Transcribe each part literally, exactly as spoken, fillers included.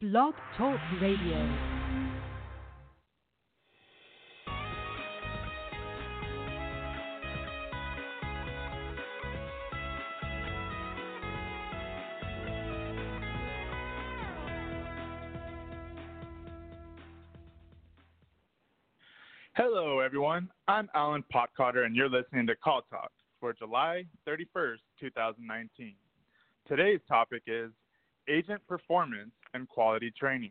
Blog Talk Radio. Hello, everyone. I'm Alan Potcotter, and you're listening to Call Talk for July thirty-first, two thousand nineteen. Today's topic is agent performance and quality training.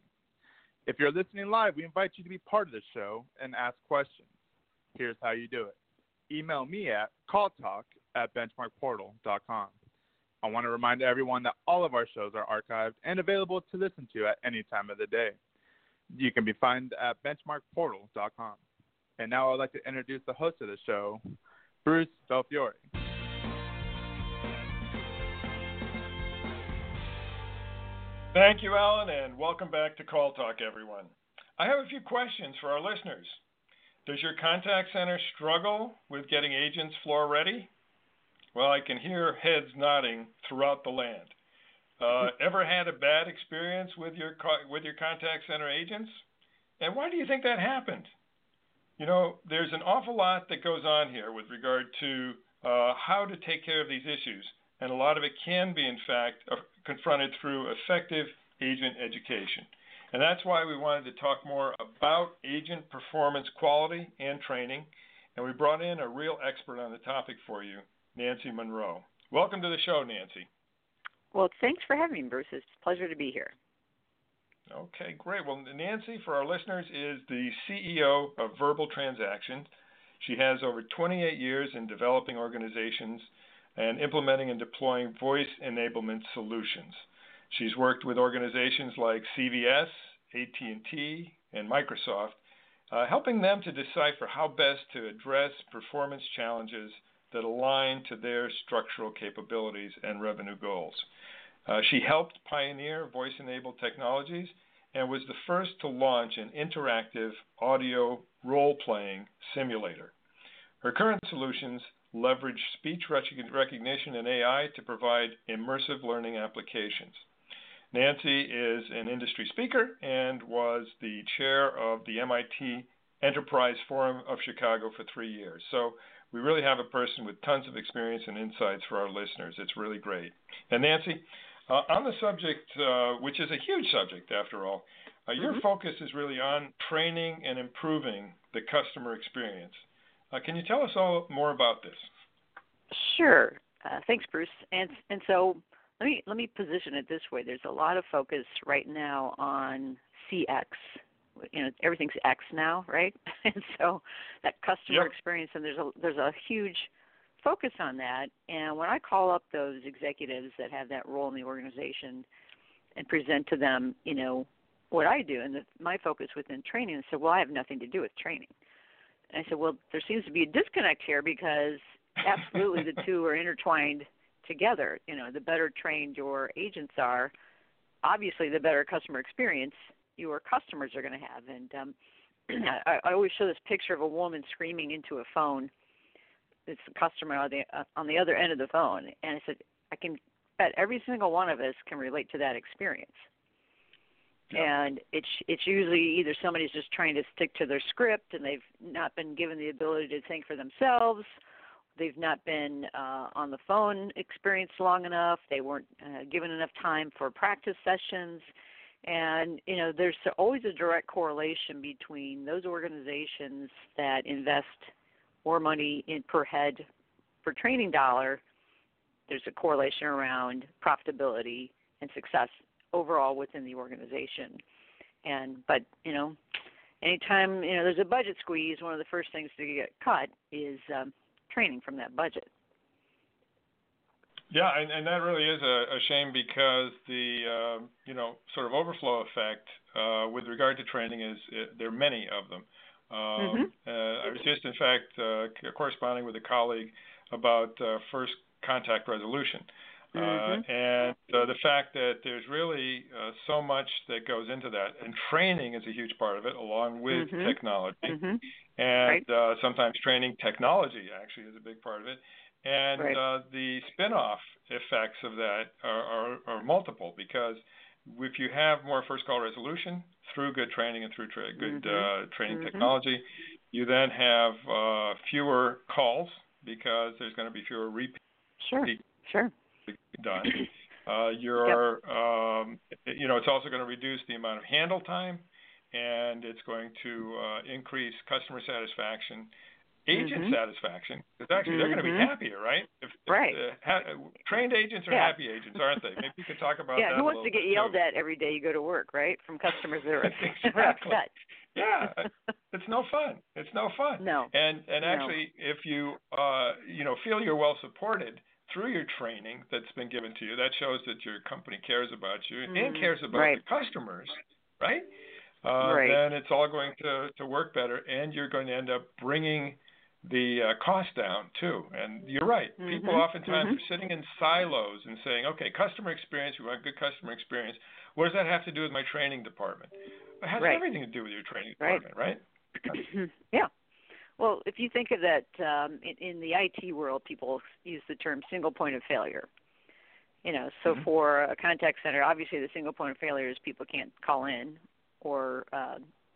If you're listening live, we invite you to be part of the show and ask questions. Here's how you do it. Email me at call talk at benchmark portal dot com. I want to remind everyone that all of our shows are archived and available to listen to at any time of the day. You can be found at benchmark portal dot com. And now I'd like to introduce the host of the show, Bruce Belfiore. Thank you, Alan, and welcome back to Call Talk, everyone. I have a few questions for our listeners. Does your contact center struggle with getting agents floor ready? Well, I can hear heads nodding throughout the land. Uh, ever had a bad experience with your with your contact center agents? And why do you think that happened? You know, there's an awful lot that goes on here with regard to uh, how to take care of these issues, and a lot of it can be, in fact, uh, confronted through effective agent education. And that's why we wanted to talk more about agent performance quality and training, and we brought in a real expert on the topic for you, Nancy Munro. Welcome to the show, Nancy. Well, thanks for having me, Bruce. It's a pleasure to be here. Okay, great. Well, Nancy, for our listeners, is the C E O of Verbal Transactions. She has over twenty-eight years in developing organizations and implementing and deploying voice enablement solutions. She's worked with organizations like C V S, A T and T, and Microsoft, uh, helping them to decipher how best to address performance challenges that align to their structural capabilities and revenue goals. Uh, she helped pioneer voice-enabled technologies and was the first to launch an interactive audio role-playing simulator. Her current solutions leverage speech recognition and A I to provide immersive learning applications. Nancy is an industry speaker and was the chair of the M I T Enterprise Forum of Chicago for three years. So we really have a person with tons of experience and insights for our listeners. It's really great. And Nancy, Uh, on the subject, uh, which is a huge subject after all, uh, your mm-hmm. focus is really on training and improving the customer experience. Uh, can you tell us all more about this? Sure. Uh, thanks, Bruce. And and so let me let me position it this way. There's a lot of focus right now on C X. You know, everything's X now, right? And so that customer yep. experience, and there's a there's a huge focus on that, and when I call up those executives that have that role in the organization and present to them, you know, what I do and the, my focus within training, they say, well, I have nothing to do with training. And I said, well, there seems to be a disconnect here because absolutely the two are intertwined together. You know, the better trained your agents are, obviously the better customer experience your customers are going to have. And um, I, I always show this picture of a woman screaming into a phone. It's the customer on the, uh, on the other end of the phone. And I said, I can bet every single one of us can relate to that experience. Yep. And it's it's usually either somebody's just trying to stick to their script and they've not been given the ability to think for themselves. They've not been uh, on the phone experience long enough. They weren't uh, given enough time for practice sessions. And, you know, there's always a direct correlation between those organizations that invest more money in per head per training dollar. There's a correlation around profitability and success overall within the organization. And but you know, anytime you know there's a budget squeeze, one of the first things to get cut is um, training from that budget. Yeah, and, and that really is a, a shame because the uh, you know sort of overflow effect uh, with regard to training is uh, there are many of them. Um, mm-hmm. uh, I was just, in fact, uh, corresponding with a colleague about uh, first contact resolution uh, mm-hmm. and uh, the fact that there's really uh, so much that goes into that, and training is a huge part of it, along with mm-hmm. technology, mm-hmm. and right. uh, sometimes training technology actually is a big part of it, and right. uh, the spin-off effects of that are, are, are multiple because if you have more first call resolution through good training and through tra- good mm-hmm. uh, training mm-hmm. technology, you then have uh, fewer calls because there's going to be fewer repeats. Sure, sure. Done. Uh, your, yep. um, you know, it's also going to reduce the amount of handle time, and it's going to uh, increase customer satisfaction, agent mm-hmm. satisfaction. Because actually, mm-hmm. they're going to be happier, right? If, right. If, uh, ha- trained agents are yeah. happy agents, aren't they? Maybe you could talk about yeah, that. Yeah, who wants to get yelled too. At every day you go to work, right? From customers that are exactly. upset. Yeah, it's no fun. It's no fun. No. And and actually, no. if you uh, you know feel you're well supported through your training that's been given to you, that shows that your company cares about you mm-hmm. and cares about right. the customers, right? Uh, right. Then it's all going to, to work better, and you're going to end up bringing the uh, cost down, too. And you're right. Mm-hmm. People oftentimes mm-hmm. are sitting in silos and saying, okay, customer experience, we want good customer experience. What does that have to do with my training department? It has right. everything to do with your training department, right? right? Yeah. Well, if you think of that, um, in, in the I T world, people use the term single point of failure. You know, so mm-hmm. for a contact center, obviously the single point of failure is people can't call in or uh,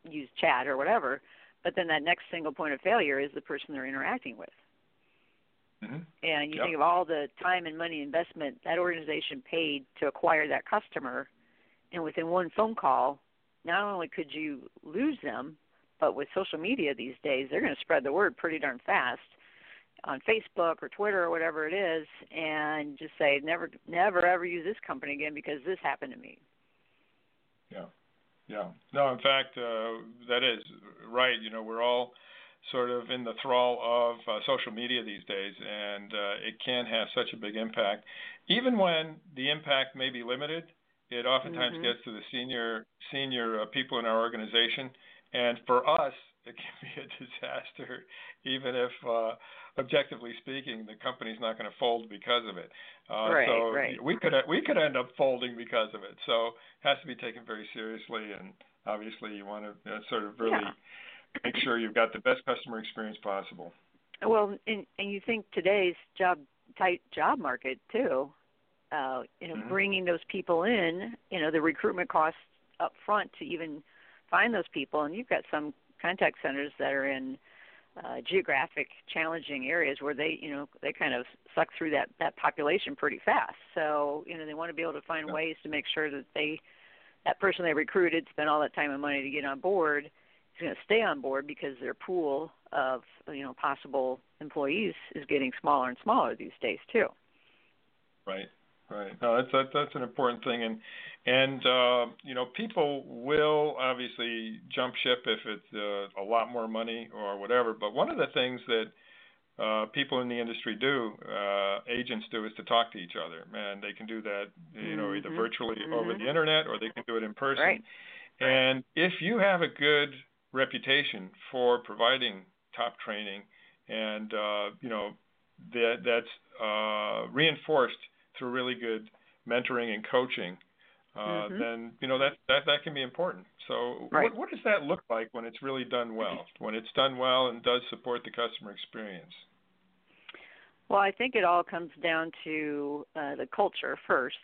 use chat or whatever, but then that next single point of failure is the person they're interacting with. Mm-hmm. And you yep. think of all the time and money investment that organization paid to acquire that customer, and within one phone call, not only could you lose them, but with social media these days, they're going to spread the word pretty darn fast on Facebook or Twitter or whatever it is, and just say, never, never, ever use this company again because this happened to me. Yeah, yeah. No, in fact, uh, that is right. You know, we're all sort of in the thrall of uh, social media these days, and uh, it can have such a big impact. Even when the impact may be limited, it oftentimes mm-hmm. gets to the senior senior uh, people in our organization. And for us, it can be a disaster, even if, uh, objectively speaking, the company's not going to fold because of it. Uh, right, so right. we could we could end up folding because of it. So it has to be taken very seriously, and obviously you want to uh, sort of really yeah. make sure you've got the best customer experience possible. Well, and, and you think today's job tight job market too, uh, you know, mm-hmm. bringing those people in, you know, the recruitment costs up front to even find those people, and you've got some contact centers that are in uh, geographic challenging areas where they, you know, they kind of suck through that, that population pretty fast. So, you know, they want to be able to find yeah. ways to make sure that they, that person they recruited, spent all that time and money to get on board, is going to stay on board because their pool of, you know, possible employees is getting smaller and smaller these days too. Right. Right. No, that's that, that's an important thing, and and uh, you know, people will obviously jump ship if it's uh, a lot more money or whatever. But one of the things that uh, people in the industry do, uh, agents do, is to talk to each other, and they can do that, you know, either virtually mm-hmm. over the internet or they can do it in person. Right. And if you have a good reputation for providing top training, and uh, you know, that that's uh, reinforced through really good mentoring and coaching, uh, mm-hmm. then, you know, that, that that can be important. So right. what, what does that look like when it's really done well, when it's done well and does support the customer experience? Well, I think it all comes down to uh, the culture first.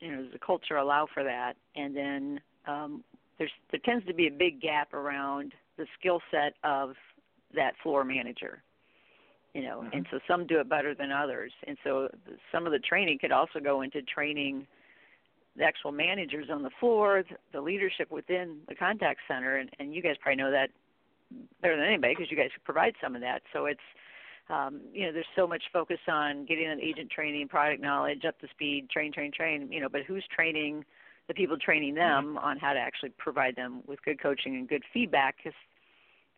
You know, does the culture allow for that? And then um, there's there tends to be a big gap around the skill set of that floor manager. You know, mm-hmm. and so some do it better than others. And so some of the training could also go into training the actual managers on the floor, the leadership within the contact center. And, and you guys probably know that better than anybody because you guys provide some of that. So it's, um, you know, there's so much focus on getting an agent training, product knowledge, up to speed, train, train, train, you know, but who's training the people training them mm-hmm. on how to actually provide them with good coaching and good feedback? Because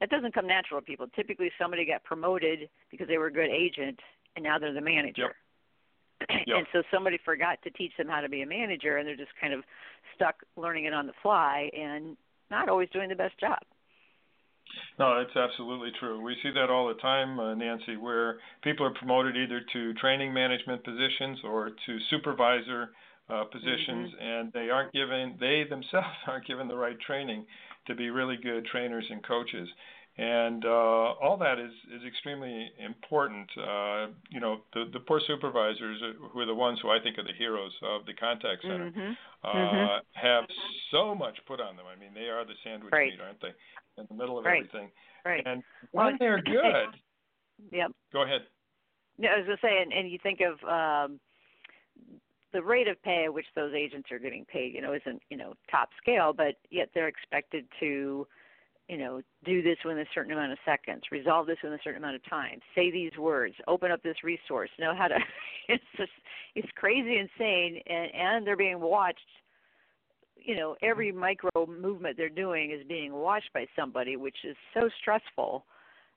that doesn't come natural to people. Typically, somebody got promoted because they were a good agent, and now they're the manager. Yep. Yep. And so somebody forgot to teach them how to be a manager, and they're just kind of stuck learning it on the fly and not always doing the best job. No, that's absolutely true. We see that all the time, uh, Nancy, where people are promoted either to training management positions or to supervisor uh, positions, mm-hmm. and they aren't given, they themselves aren't given the right training to be really good trainers and coaches. And uh, all that is, is extremely important. Uh, you know, the, the poor supervisors, who are the ones who I think are the heroes of the contact center, mm-hmm. Uh, mm-hmm. have so much put on them. I mean, they are the sandwich right. meat, aren't they? In the middle of right. everything. Right. And when well, they're good. Yep. Go ahead. Yeah, I was going to say, and, and you think of um, the rate of pay at which those agents are getting paid, you know, isn't, you know, top scale, but yet they're expected to, you know, do this within a certain amount of seconds, resolve this within a certain amount of time, say these words, open up this resource, know how to, it's just, it's crazy, insane, and, and they're being watched, you know, every micro movement they're doing is being watched by somebody, which is so stressful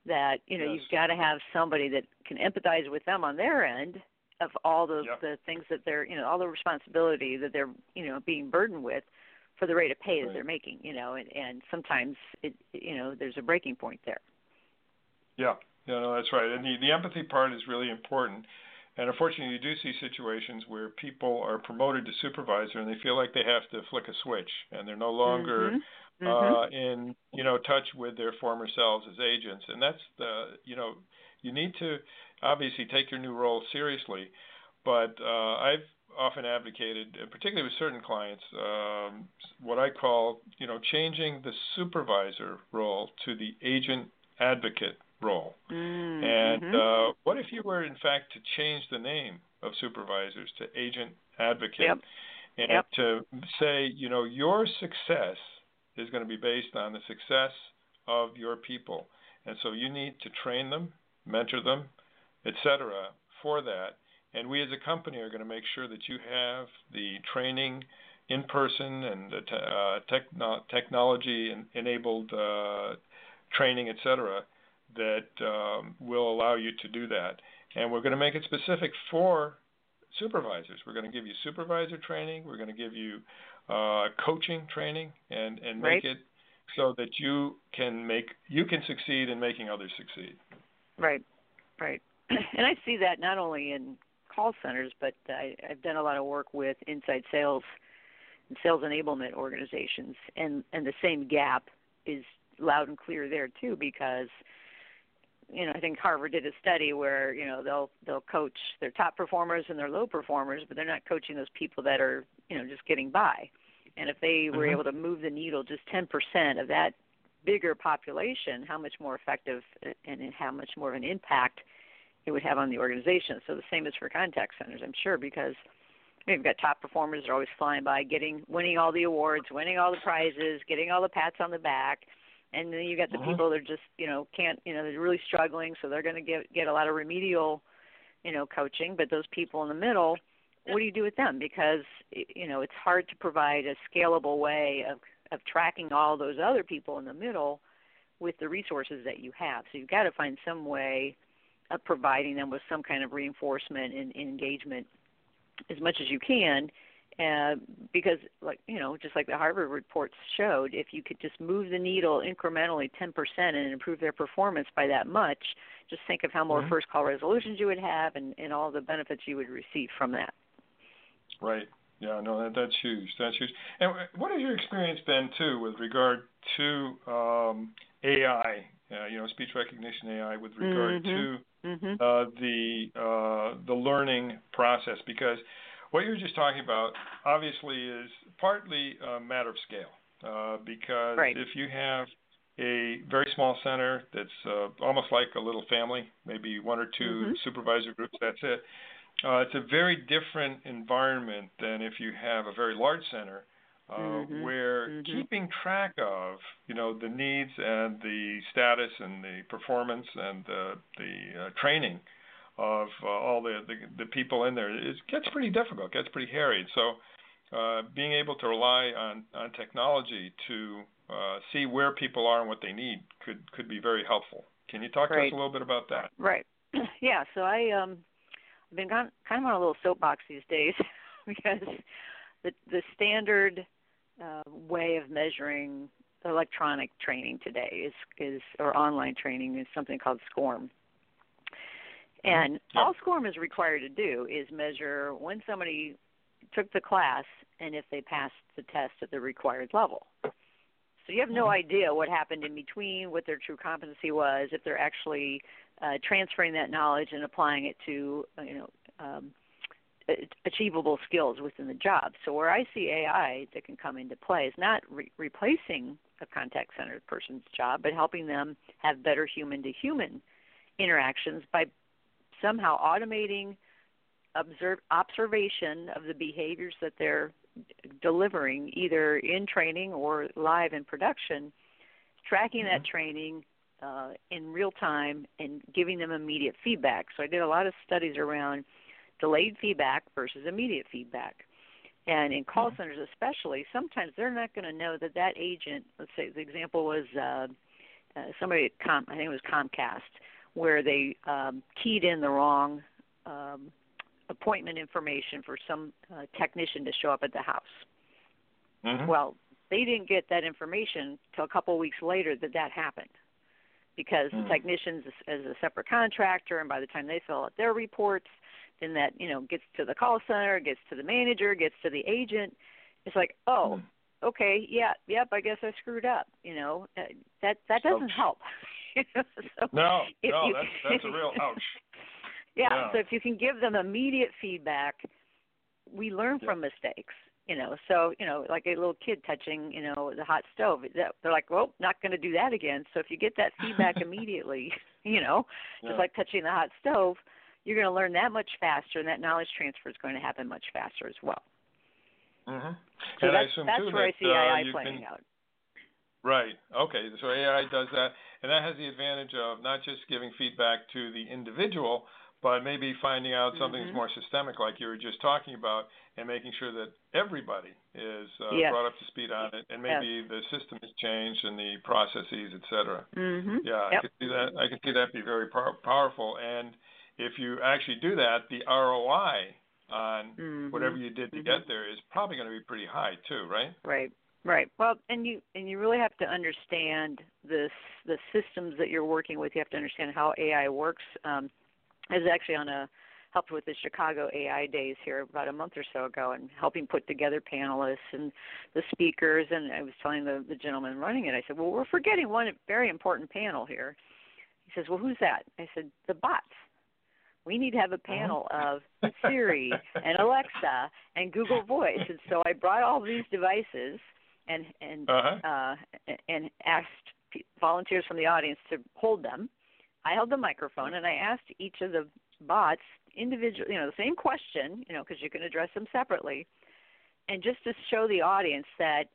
that, you know, yes. you've got to have somebody that can empathize with them on their end of all the, yep. the things that they're, you know, all the responsibility that they're, you know, being burdened with for the rate of pay that right. they're making, you know, and, and sometimes, it, you know, there's a breaking point there. Yeah, yeah, no, that's right. And the, the empathy part is really important. And unfortunately, you do see situations where people are promoted to supervisor and they feel like they have to flick a switch and they're no longer mm-hmm. Mm-hmm. Uh, in, you know, touch with their former selves as agents. And that's the, you know, you need to obviously take your new role seriously. But uh, I've often advocated, particularly with certain clients, um, what I call, you know, changing the supervisor role to the agent advocate role. Mm-hmm. And uh, what if you were, in fact, to change the name of supervisors to agent advocate yep. and yep. to say, you know, your success is going to be based on the success of your people. And so you need to train them, mentor them, et cetera, for that. And we as a company are going to make sure that you have the training in person and the te- uh, techno- technology-enabled uh, training, et cetera, that um, will allow you to do that. And we're going to make it specific for supervisors. We're going to give you supervisor training. We're going to give you uh, coaching training and, and make right. it so that you can make you can succeed in making others succeed. Right, right. And I see that not only in call centers, but I, I've done a lot of work with inside sales and sales enablement organizations, and, and the same gap is loud and clear there too, because, you know, I think Harvard did a study where, you know, they'll they'll coach their top performers and their low performers, but they're not coaching those people that are, you know, just getting by. And if they were mm-hmm. able to move the needle just ten percent of that bigger population, how much more effective and how much more of an impact it would have on the organization. So the same is for contact centers, I'm sure, because we've got top performers that are always flying by, getting, winning all the awards, winning all the prizes, getting all the pats on the back, and then you got the uh-huh. people that are just, you know, can't, you know, they're really struggling, so they're going to get get a lot of remedial, you know, coaching. But those people in the middle, what do you do with them? Because, you know, it's hard to provide a scalable way of of tracking all those other people in the middle with the resources that you have. So you've got to find some way of providing them with some kind of reinforcement and, and engagement as much as you can, uh, because, like, you know, just like the Harvard reports showed, if you could just move the needle incrementally ten percent and improve their performance by that much, just think of how more mm-hmm. first call resolutions you would have and, and all the benefits you would receive from that. Right. Yeah, no, that, that's huge. That's huge. And what has your experience been, too, with regard to um, A I, uh, you know, speech recognition A I with regard mm-hmm. to Mm-hmm. Uh, the uh, the learning process? Because what you were just talking about obviously is partly a matter of scale, uh, because right. if you have a very small center that's uh, almost like a little family, maybe one or two mm-hmm. supervisor groups, that's it, uh, it's a very different environment than if you have a very large center uh, mm-hmm. where mm-hmm. keeping track of, you know, the needs and the status and the performance and the, the uh, training of uh, all the, the, the people in there, it gets pretty difficult, gets pretty hairy. So uh, being able to rely on, on technology to uh, see where people are and what they need could, could be very helpful. Can you talk right. to us a little bit about that? Right. Yeah, so I, um, I've been gone, kind of on a little soapbox these days because the, the standard uh, way of measuring electronic training today is, is or online training is something called SCORM. And yep. all SCORM is required to do is measure when somebody took the class and if they passed the test at the required level. So you have no idea what happened in between, what their true competency was, if they're actually uh, transferring that knowledge and applying it to, you know, um, achievable skills within the job. So where I see A I that can come into play is not re- replacing a contact center person's job, but helping them have better human-to-human interactions by somehow automating observe, observation of the behaviors that they're delivering, either in training or live in production, tracking mm-hmm. that training uh, in real time and giving them immediate feedback. So I did a lot of studies around delayed feedback versus immediate feedback. And in call mm-hmm. centers especially, sometimes they're not going to know that that agent, let's say the example was uh, uh, somebody at Com- I think it was Comcast, where they um, keyed in the wrong um, appointment information for some uh, technician to show up at the house. Mm-hmm. Well, they didn't get that information till a couple of weeks later that that happened, because mm-hmm. the technician's as a separate contractor, and by the time they fill out their reports, then that, you know, gets to the call center, gets to the manager, gets to the agent. It's like, oh, okay, yeah, yep, I guess I screwed up. You know, that that doesn't ouch. help. You know? So no, no, you, that's that's a real ouch. yeah, yeah. So if you can give them immediate feedback, we learn yeah. from mistakes. You know, so, you know, like a little kid touching, you know, the hot stove, they're like, well, not going to do that again. So if you get that feedback immediately, you know, just yeah. like touching the hot stove, you're going to learn that much faster, and that knowledge transfer is going to happen much faster as well. Mm-hmm. So and that's, I that's where that, I see A I uh, playing can, out. Right. Okay. So A I does that, and that has the advantage of not just giving feedback to the individual, but maybe finding out something mm-hmm. that's more systemic, like you were just talking about, and making sure that everybody is uh, yes. brought up to speed on it, and maybe yes. the system has changed and the processes, et cetera. Mm-hmm. Yeah, yep. I can see that. I can see that be very par- powerful. And if you actually do that, the R O I on mm-hmm. whatever you did to mm-hmm. get there is probably going to be pretty high too, right? Right, right. Well, and you and you really have to understand this, the systems that you're working with. You have to understand how A I works. Um, I was actually on a helped with the Chicago A I Days here about a month or so ago, and helping put together panelists and the speakers. And I was telling the, the gentleman running it, I said, well, we're forgetting one very important panel here. He says, well, who's that? I said, the bots. We need to have a panel of Siri and Alexa and Google Voice. And so I brought all these devices and and uh-huh. uh, and asked volunteers from the audience to hold them. I held the microphone, and I asked each of the bots individually, you know, the same question, you know, because you can address them separately, and just to show the audience that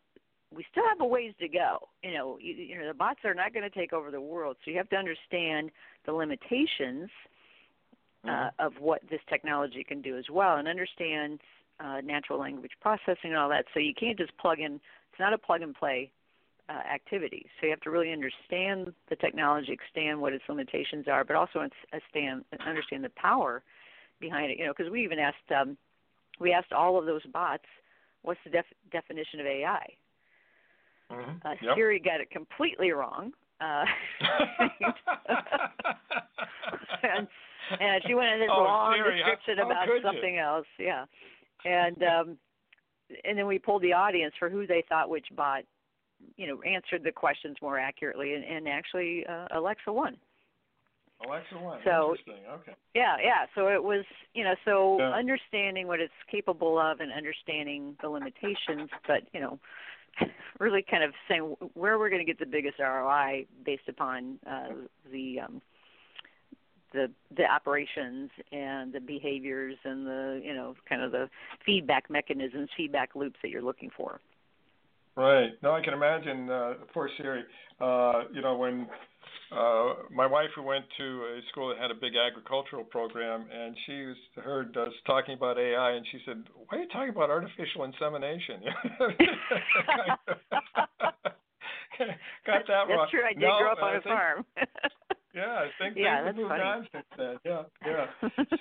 we still have a ways to go. You know, you, you know, the bots are not going to take over the world, so you have to understand the limitations Uh, of what this technology can do as well, and understands uh, natural language processing and all that. So you can't just plug in. It's not a plug-and-play uh, activity. So you have to really understand the technology, understand what its limitations are, but also understand, understand the power behind it. You know, because we even asked, um, we asked all of those bots, what's the def- definition of A I? Mm-hmm. Uh, yep. Siri got it completely wrong. Uh, and, and she went into this oh, long Siri, description how, how about something you? else, yeah. And um, and then we pulled the audience for who they thought which bot, you know, answered the questions more accurately, and, and actually uh, Alexa won. Alexa won. So, interesting. Okay. Yeah, yeah. So it was, you know, so yeah. understanding what it's capable of and understanding the limitations, but you know, really kind of saying where we're going to get the biggest R O I based upon uh, the. Um, The, the operations and the behaviors and the, you know, kind of the feedback mechanisms, feedback loops that you're looking for. Right. No, I can imagine, uh, poor Siri, uh, you know, when uh, my wife who went to a school that had a big agricultural program, and she was, heard us talking about A I, and she said, why are you talking about artificial insemination? Got that wrong. That's true. I did no, grow up on I a think, farm. Yeah, I think things yeah, have moved funny. on since then. Yeah, yeah.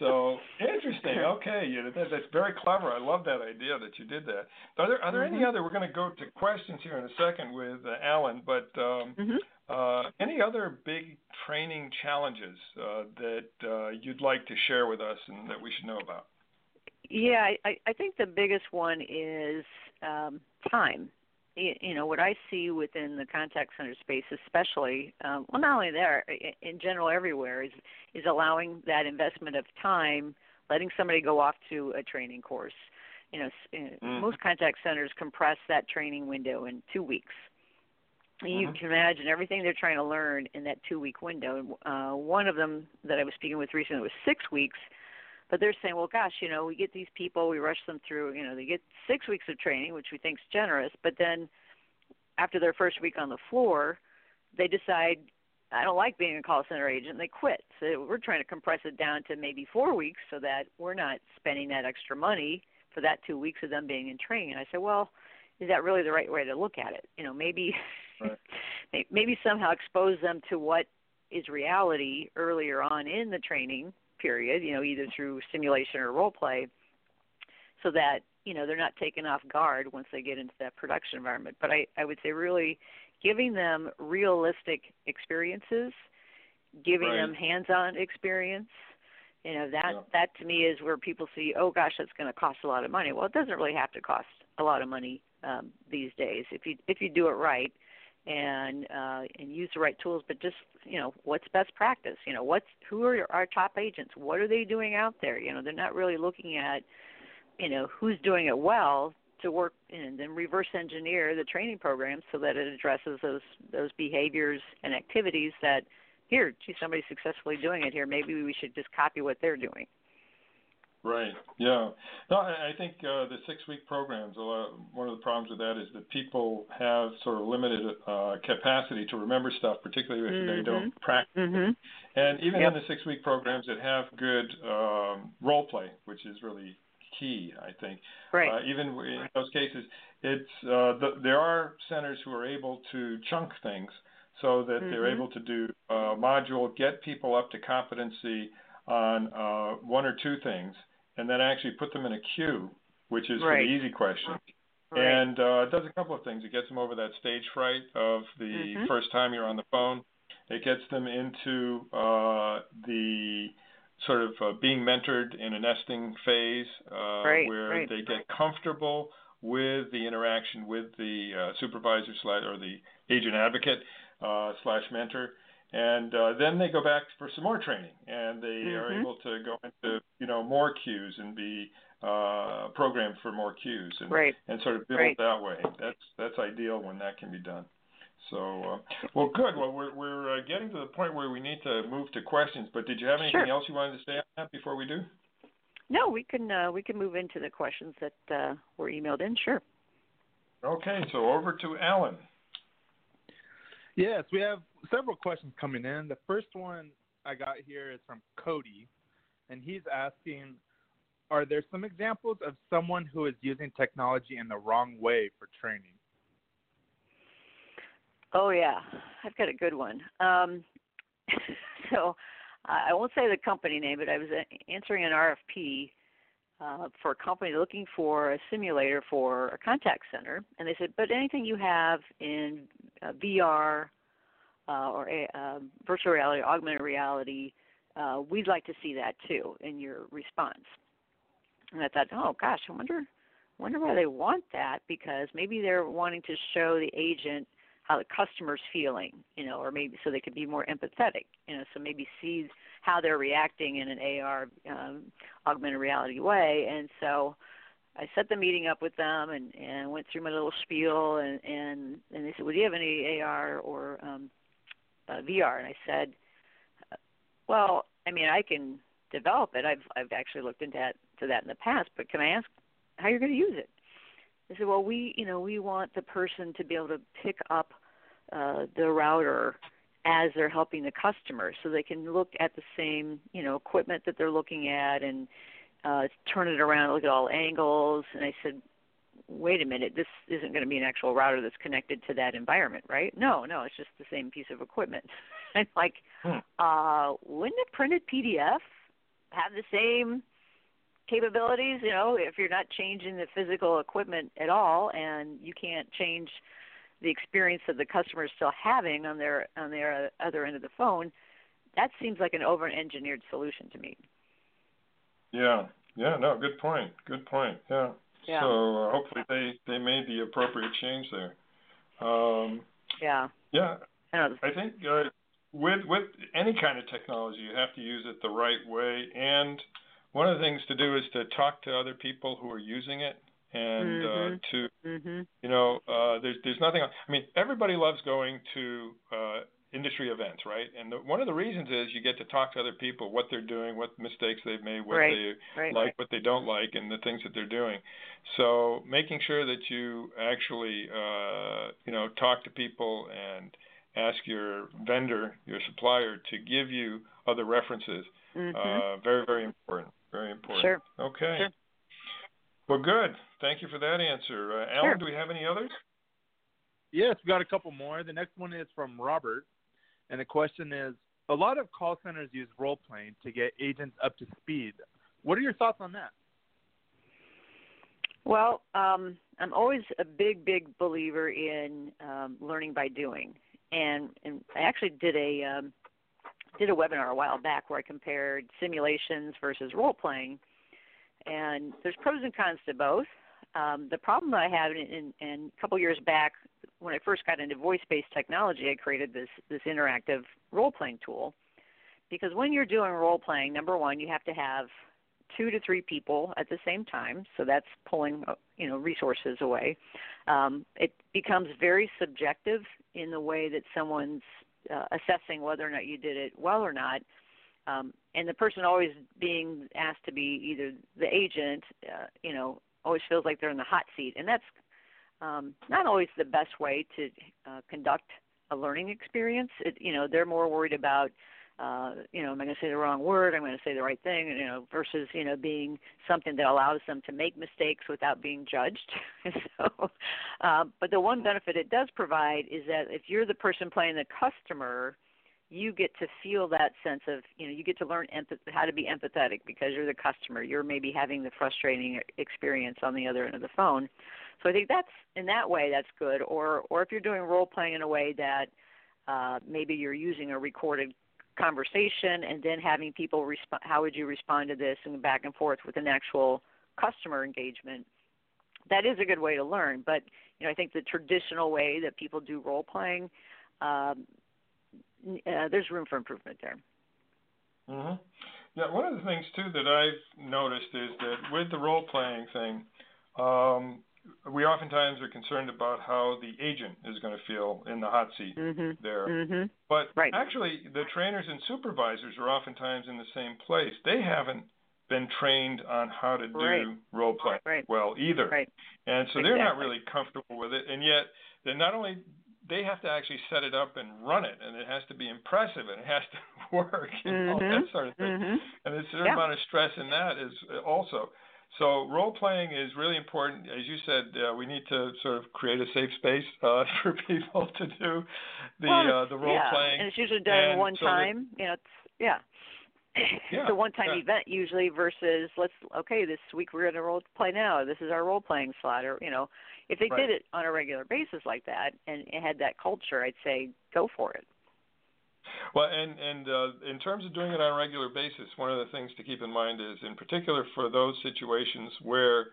So interesting. Okay, you know, that, that's very clever. I love that idea that you did that. Are there are there mm-hmm. any other? We're going to go to questions here in a second with uh, Alan, but um, mm-hmm. uh, any other big training challenges uh, that uh, you'd like to share with us and that we should know about? Yeah, I, I think the biggest one is um, time. you know, what I see within the contact center space especially, um, well, not only there, in general everywhere, is, is allowing that investment of time, letting somebody go off to a training course. You know, mm. most contact centers compress that training window in two weeks. Mm-hmm. You can imagine everything they're trying to learn in that two-week window. Uh, one of them that I was speaking with recently was six weeks, but they're saying, well, gosh, you know, we get these people, we rush them through, you know, they get six weeks of training, which we think is generous, but then after their first week on the floor, they decide, I don't like being a call center agent, and they quit. So we're trying to compress it down to maybe four weeks so that we're not spending that extra money for that two weeks of them being in training. And I said, well, is that really the right way to look at it? You know, maybe right. maybe somehow expose them to what is reality earlier on in the training period, you know, either through simulation or role play, so that, you know, they're not taken off guard once they get into that production environment. But I, I would say really giving them realistic experiences, giving right. them hands-on experience. You know, that, yeah. that to me is where people see, oh, gosh, that's going to cost a lot of money. Well, it doesn't really have to cost a lot of money um, these days if you if you do it right and uh, and use the right tools. But just, you know, what's best practice? You know, what's who are our top agents? What are they doing out there? You know, they're not really looking at, you know, who's doing it well to work and then reverse engineer the training program so that it addresses those those behaviors and activities that, here, gee, somebody's successfully doing it here. Maybe we should just copy what they're doing. Right, yeah. No, I think uh, the six-week programs, a lot, one of the problems with that is that people have sort of limited uh, capacity to remember stuff, particularly if mm-hmm. they don't practice mm-hmm. it. And even yep. in the six-week programs that have good um, role play, which is really key, I think. Right. Uh, even in those cases, it's uh, the, there are centers who are able to chunk things so that mm-hmm. they're able to do a module, get people up to competency on uh, one or two things, and then actually put them in a queue, which is right. for the easy question. Right. And uh, it does a couple of things. It gets them over that stage fright of the mm-hmm. first time you're on the phone. It gets them into uh, the sort of uh, being mentored in a nesting phase uh, right. where right. they get comfortable with the interaction with the uh, supervisor slash or the agent advocate Uh, slash mentor, and uh, then they go back for some more training, and they mm-hmm. are able to go into, you know, more queues and be uh, programmed for more queues and, right. and sort of build right. that way. That's that's ideal when that can be done. So, uh, well, good. Well, we're we're uh, getting to the point where we need to move to questions. But did you have anything sure. else you wanted to say on that before we do? No, we can uh, we can move into the questions that uh, were emailed in. Sure. Okay, so over to Alan. Yes, we have several questions coming in. The first one I got here is from Cody, and he's asking, are there some examples of someone who is using technology in the wrong way for training? Oh, yeah. I've got a good one. Um, so I won't say the company name, but I was answering an R F P uh, for a company looking for a simulator for a contact center, and they said, but anything you have in Uh, V R uh, or a, uh, virtual reality, augmented reality, uh, we'd like to see that too in your response. And I thought, oh gosh, I wonder, wonder why they want that, because maybe they're wanting to show the agent how the customer's feeling, you know, or maybe so they could be more empathetic, you know, so maybe see how they're reacting in an A R um, augmented reality way. And so I set the meeting up with them and, and went through my little spiel, and, and, and they said, well, do you have any A R or um, uh, V R? And I said, well, I mean, I can develop it. I've I've actually looked into that, to that in the past, but can I ask how you're going to use it? They said, well, we, you know, we want the person to be able to pick up uh, the router as they're helping the customer so they can look at the same, you know, equipment that they're looking at and Uh, turn it around, look at all angles. And I said, wait a minute, this isn't going to be an actual router that's connected to that environment, right? No, no, it's just the same piece of equipment. I'm like, hmm. uh, wouldn't a printed P D F have the same capabilities, you know, if you're not changing the physical equipment at all and you can't change the experience that the customer is still having on their, on their other end of the phone? That seems like an over-engineered solution to me. Yeah, yeah, no, good point, good point, yeah. Yeah. So uh, hopefully they, they made the appropriate change there. Um, yeah. Yeah. I think uh, with with any kind of technology, you have to use it the right way. And one of the things to do is to talk to other people who are using it. And mm-hmm. uh, to, mm-hmm. you know, uh, there's there's nothing. I mean, everybody loves going to uh, industry events, right? And the, one of the reasons is you get to talk to other people, what they're doing, what mistakes they've made, what right. they right. like, right. what they don't like, and the things that they're doing. So making sure that you actually, uh, you know, talk to people and ask your vendor, your supplier, to give you other references. Mm-hmm. Uh, very, very important. Very important. Sure. Okay. Sure. Well, good. Thank you for that answer. Uh, Alan, sure. do we have any others? Yes, we've got a couple more. The next one is from Robert, and the question is, a lot of call centers use role-playing to get agents up to speed. What are your thoughts on that? Well, um, I'm always a big, big believer in um, learning by doing. And, and I actually did a um, did a webinar a while back where I compared simulations versus role-playing. And there's pros and cons to both. Um, the problem that I had in, in, in a couple years back when I first got into voice-based technology, I created this, this interactive role-playing tool. Because when you're doing role-playing, number one, you have to have two to three people at the same time. So that's pulling, you know, resources away. Um, it becomes very subjective in the way that someone's uh, assessing whether or not you did it well or not. Um, and the person always being asked to be either the agent, uh, you know, always feels like they're in the hot seat. And that's um, not always the best way to uh, conduct a learning experience. It, you know, they're more worried about, uh, you know, am I going to say the wrong word? I'm going to say the right thing, you know, versus, you know, being something that allows them to make mistakes without being judged. so, uh, but the one benefit it does provide is that if you're the person playing the customer, you get to feel that sense of, you know, you get to learn empath- how to be empathetic because you're the customer. You're maybe having the frustrating experience on the other end of the phone. So I think that's, in that way, that's good. Or or if you're doing role-playing in a way that uh, maybe you're using a recorded conversation and then having people respond, how would you respond to this, and back and forth with an actual customer engagement, that is a good way to learn. But, you know, I think the traditional way that people do role-playing, um, Uh, there's room for improvement there. Mm-hmm. Yeah, one of the things, too, that I've noticed is that with the role-playing thing, um, we oftentimes are concerned about how the agent is going to feel in the hot seat mm-hmm. there. Mm-hmm. But right. actually, the trainers and supervisors are oftentimes in the same place. They haven't been trained on how to do right. role-playing right. well either. Right. And so they're exactly. not really comfortable with it, and yet they're not only – they have to actually set it up and run it, and it has to be impressive, and it has to work, and mm-hmm. all that sort of thing. Mm-hmm. And there's a certain yeah. amount of stress in that is also. So role-playing is really important. As you said, uh, we need to sort of create a safe space uh, for people to do the well, uh, the role-playing. Yeah. And it's usually done and one so time. That, you know, it's, yeah. yeah. It's a one-time yeah. event usually versus let's, okay, this week we're going to role-play now. This is our role-playing slot, or, you know. If they right. did it on a regular basis like that and had that culture, I'd say go for it. Well, and, and uh, in terms of doing it on a regular basis, one of the things to keep in mind is, in particular for those situations where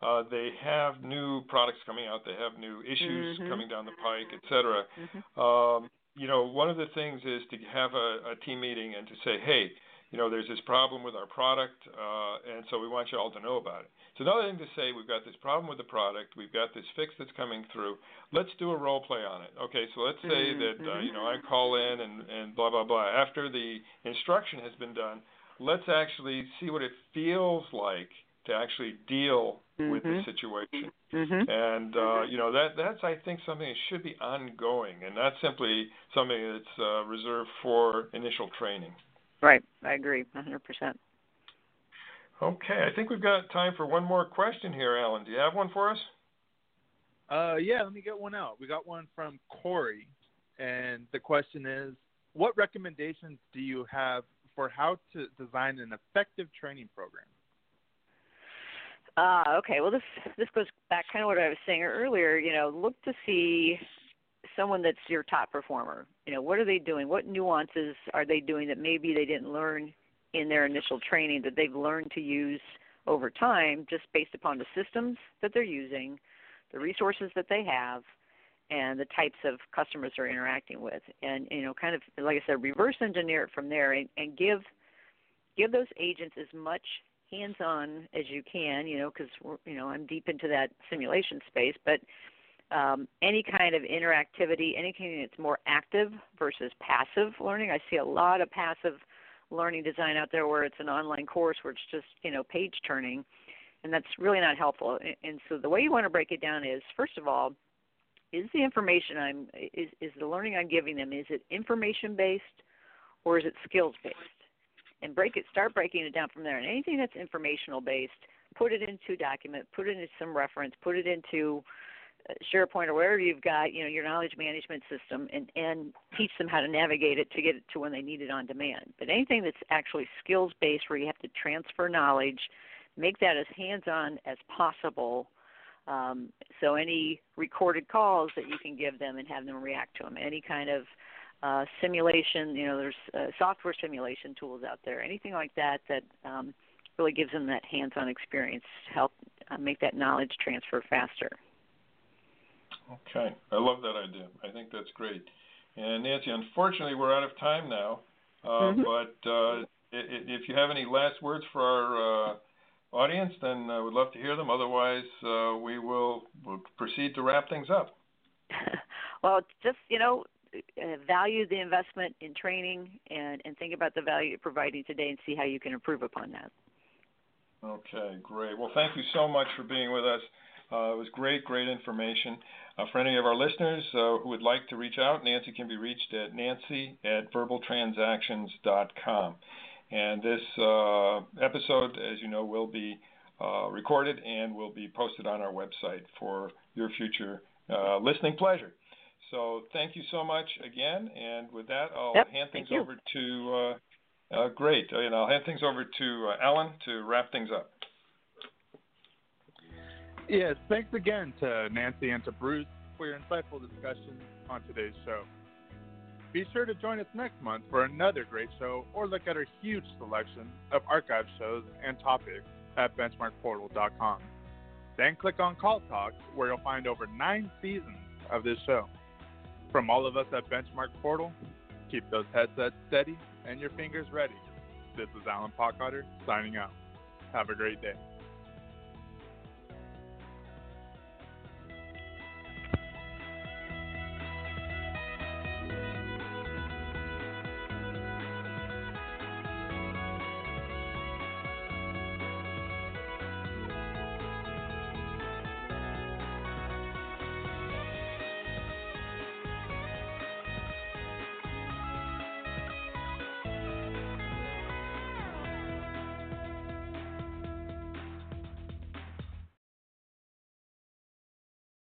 uh, they have new products coming out, they have new issues mm-hmm. coming down the pike, et cetera, mm-hmm. um, you know, one of the things is to have a, a team meeting and to say, hey, you know, there's this problem with our product, uh, and so we want you all to know about it. So another thing to say, we've got this problem with the product. We've got this fix that's coming through. Let's do a role play on it. Okay, so let's say mm-hmm. that, uh, you know, I call in and, and blah, blah, blah. After the instruction has been done, let's actually see what it feels like to actually deal mm-hmm. with the situation. Mm-hmm. And, uh, you know, that that's, I think, something that should be ongoing and not simply something that's uh, reserved for initial training. Right. I agree one hundred percent. Okay. I think we've got time for one more question here, Alan. Do you have one for us? Uh, yeah, let me get one out. We got one from Corey, and the question is, what recommendations do you have for how to design an effective training program? Uh, okay. Well, this this goes back kind of what I was saying earlier. You know, look to see someone that's your top performer. You know, what are they doing? What nuances are they doing that maybe they didn't learn in their initial training that they've learned to use over time just based upon the systems that they're using, the resources that they have, and the types of customers they're interacting with. And, you know, kind of, like I said, reverse engineer it from there and, and give give those agents as much hands-on as you can, you know, because, you know, I'm deep into that simulation space, but um, any kind of interactivity, anything that's more active versus passive learning. I see a lot of passive learning design out there where it's an online course where it's just, you know, page turning, and that's really not helpful. And, and so the way you want to break it down is, first of all, is the information I'm is, is the learning I'm giving them, is it information-based or is it skills-based? And break it. Start breaking it down from there. And anything that's informational-based, put it into a document, put it into some reference, put it into SharePoint or wherever you've got, you know, your knowledge management system, and, and teach them how to navigate it to get it to when they need it on demand. But anything that's actually skills-based where you have to transfer knowledge, make that as hands-on as possible. Um, so any recorded calls that you can give them and have them react to them, any kind of uh, simulation, you know, there's uh, software simulation tools out there, anything like that that um, really gives them that hands-on experience to help uh, make that knowledge transfer faster. Okay. I love that idea. I think that's great. And, Nancy, unfortunately, we're out of time now, uh, mm-hmm. but uh, if you have any last words for our uh, audience, then I would love to hear them. Otherwise, uh, we will we'll proceed to wrap things up. Well, just, you know, value the investment in training and, and think about the value you're providing today and see how you can improve upon that. Okay, great. Well, thank you so much for being with us. Uh, it was great, great information. Uh, for any of our listeners uh, who would like to reach out, Nancy can be reached at nancy at verbal transactions dot com. And this uh, episode, as you know, will be uh, recorded and will be posted on our website for your future uh, listening pleasure. So thank you so much again. And with that, I'll yep, hand things over to uh, uh, great, and I'll hand things over to uh, Alan to wrap things up. Yes, thanks again to Nancy and to Bruce for your insightful discussion on today's show. Be sure to join us next month for another great show, or look at our huge selection of archive shows and topics at benchmark portal dot com. Then click on Call Talk, where you'll find over nine seasons of this show. From all of us at Benchmark Portal, keep those headsets steady and your fingers ready. This is Alan Potcotter signing out. Have a great day.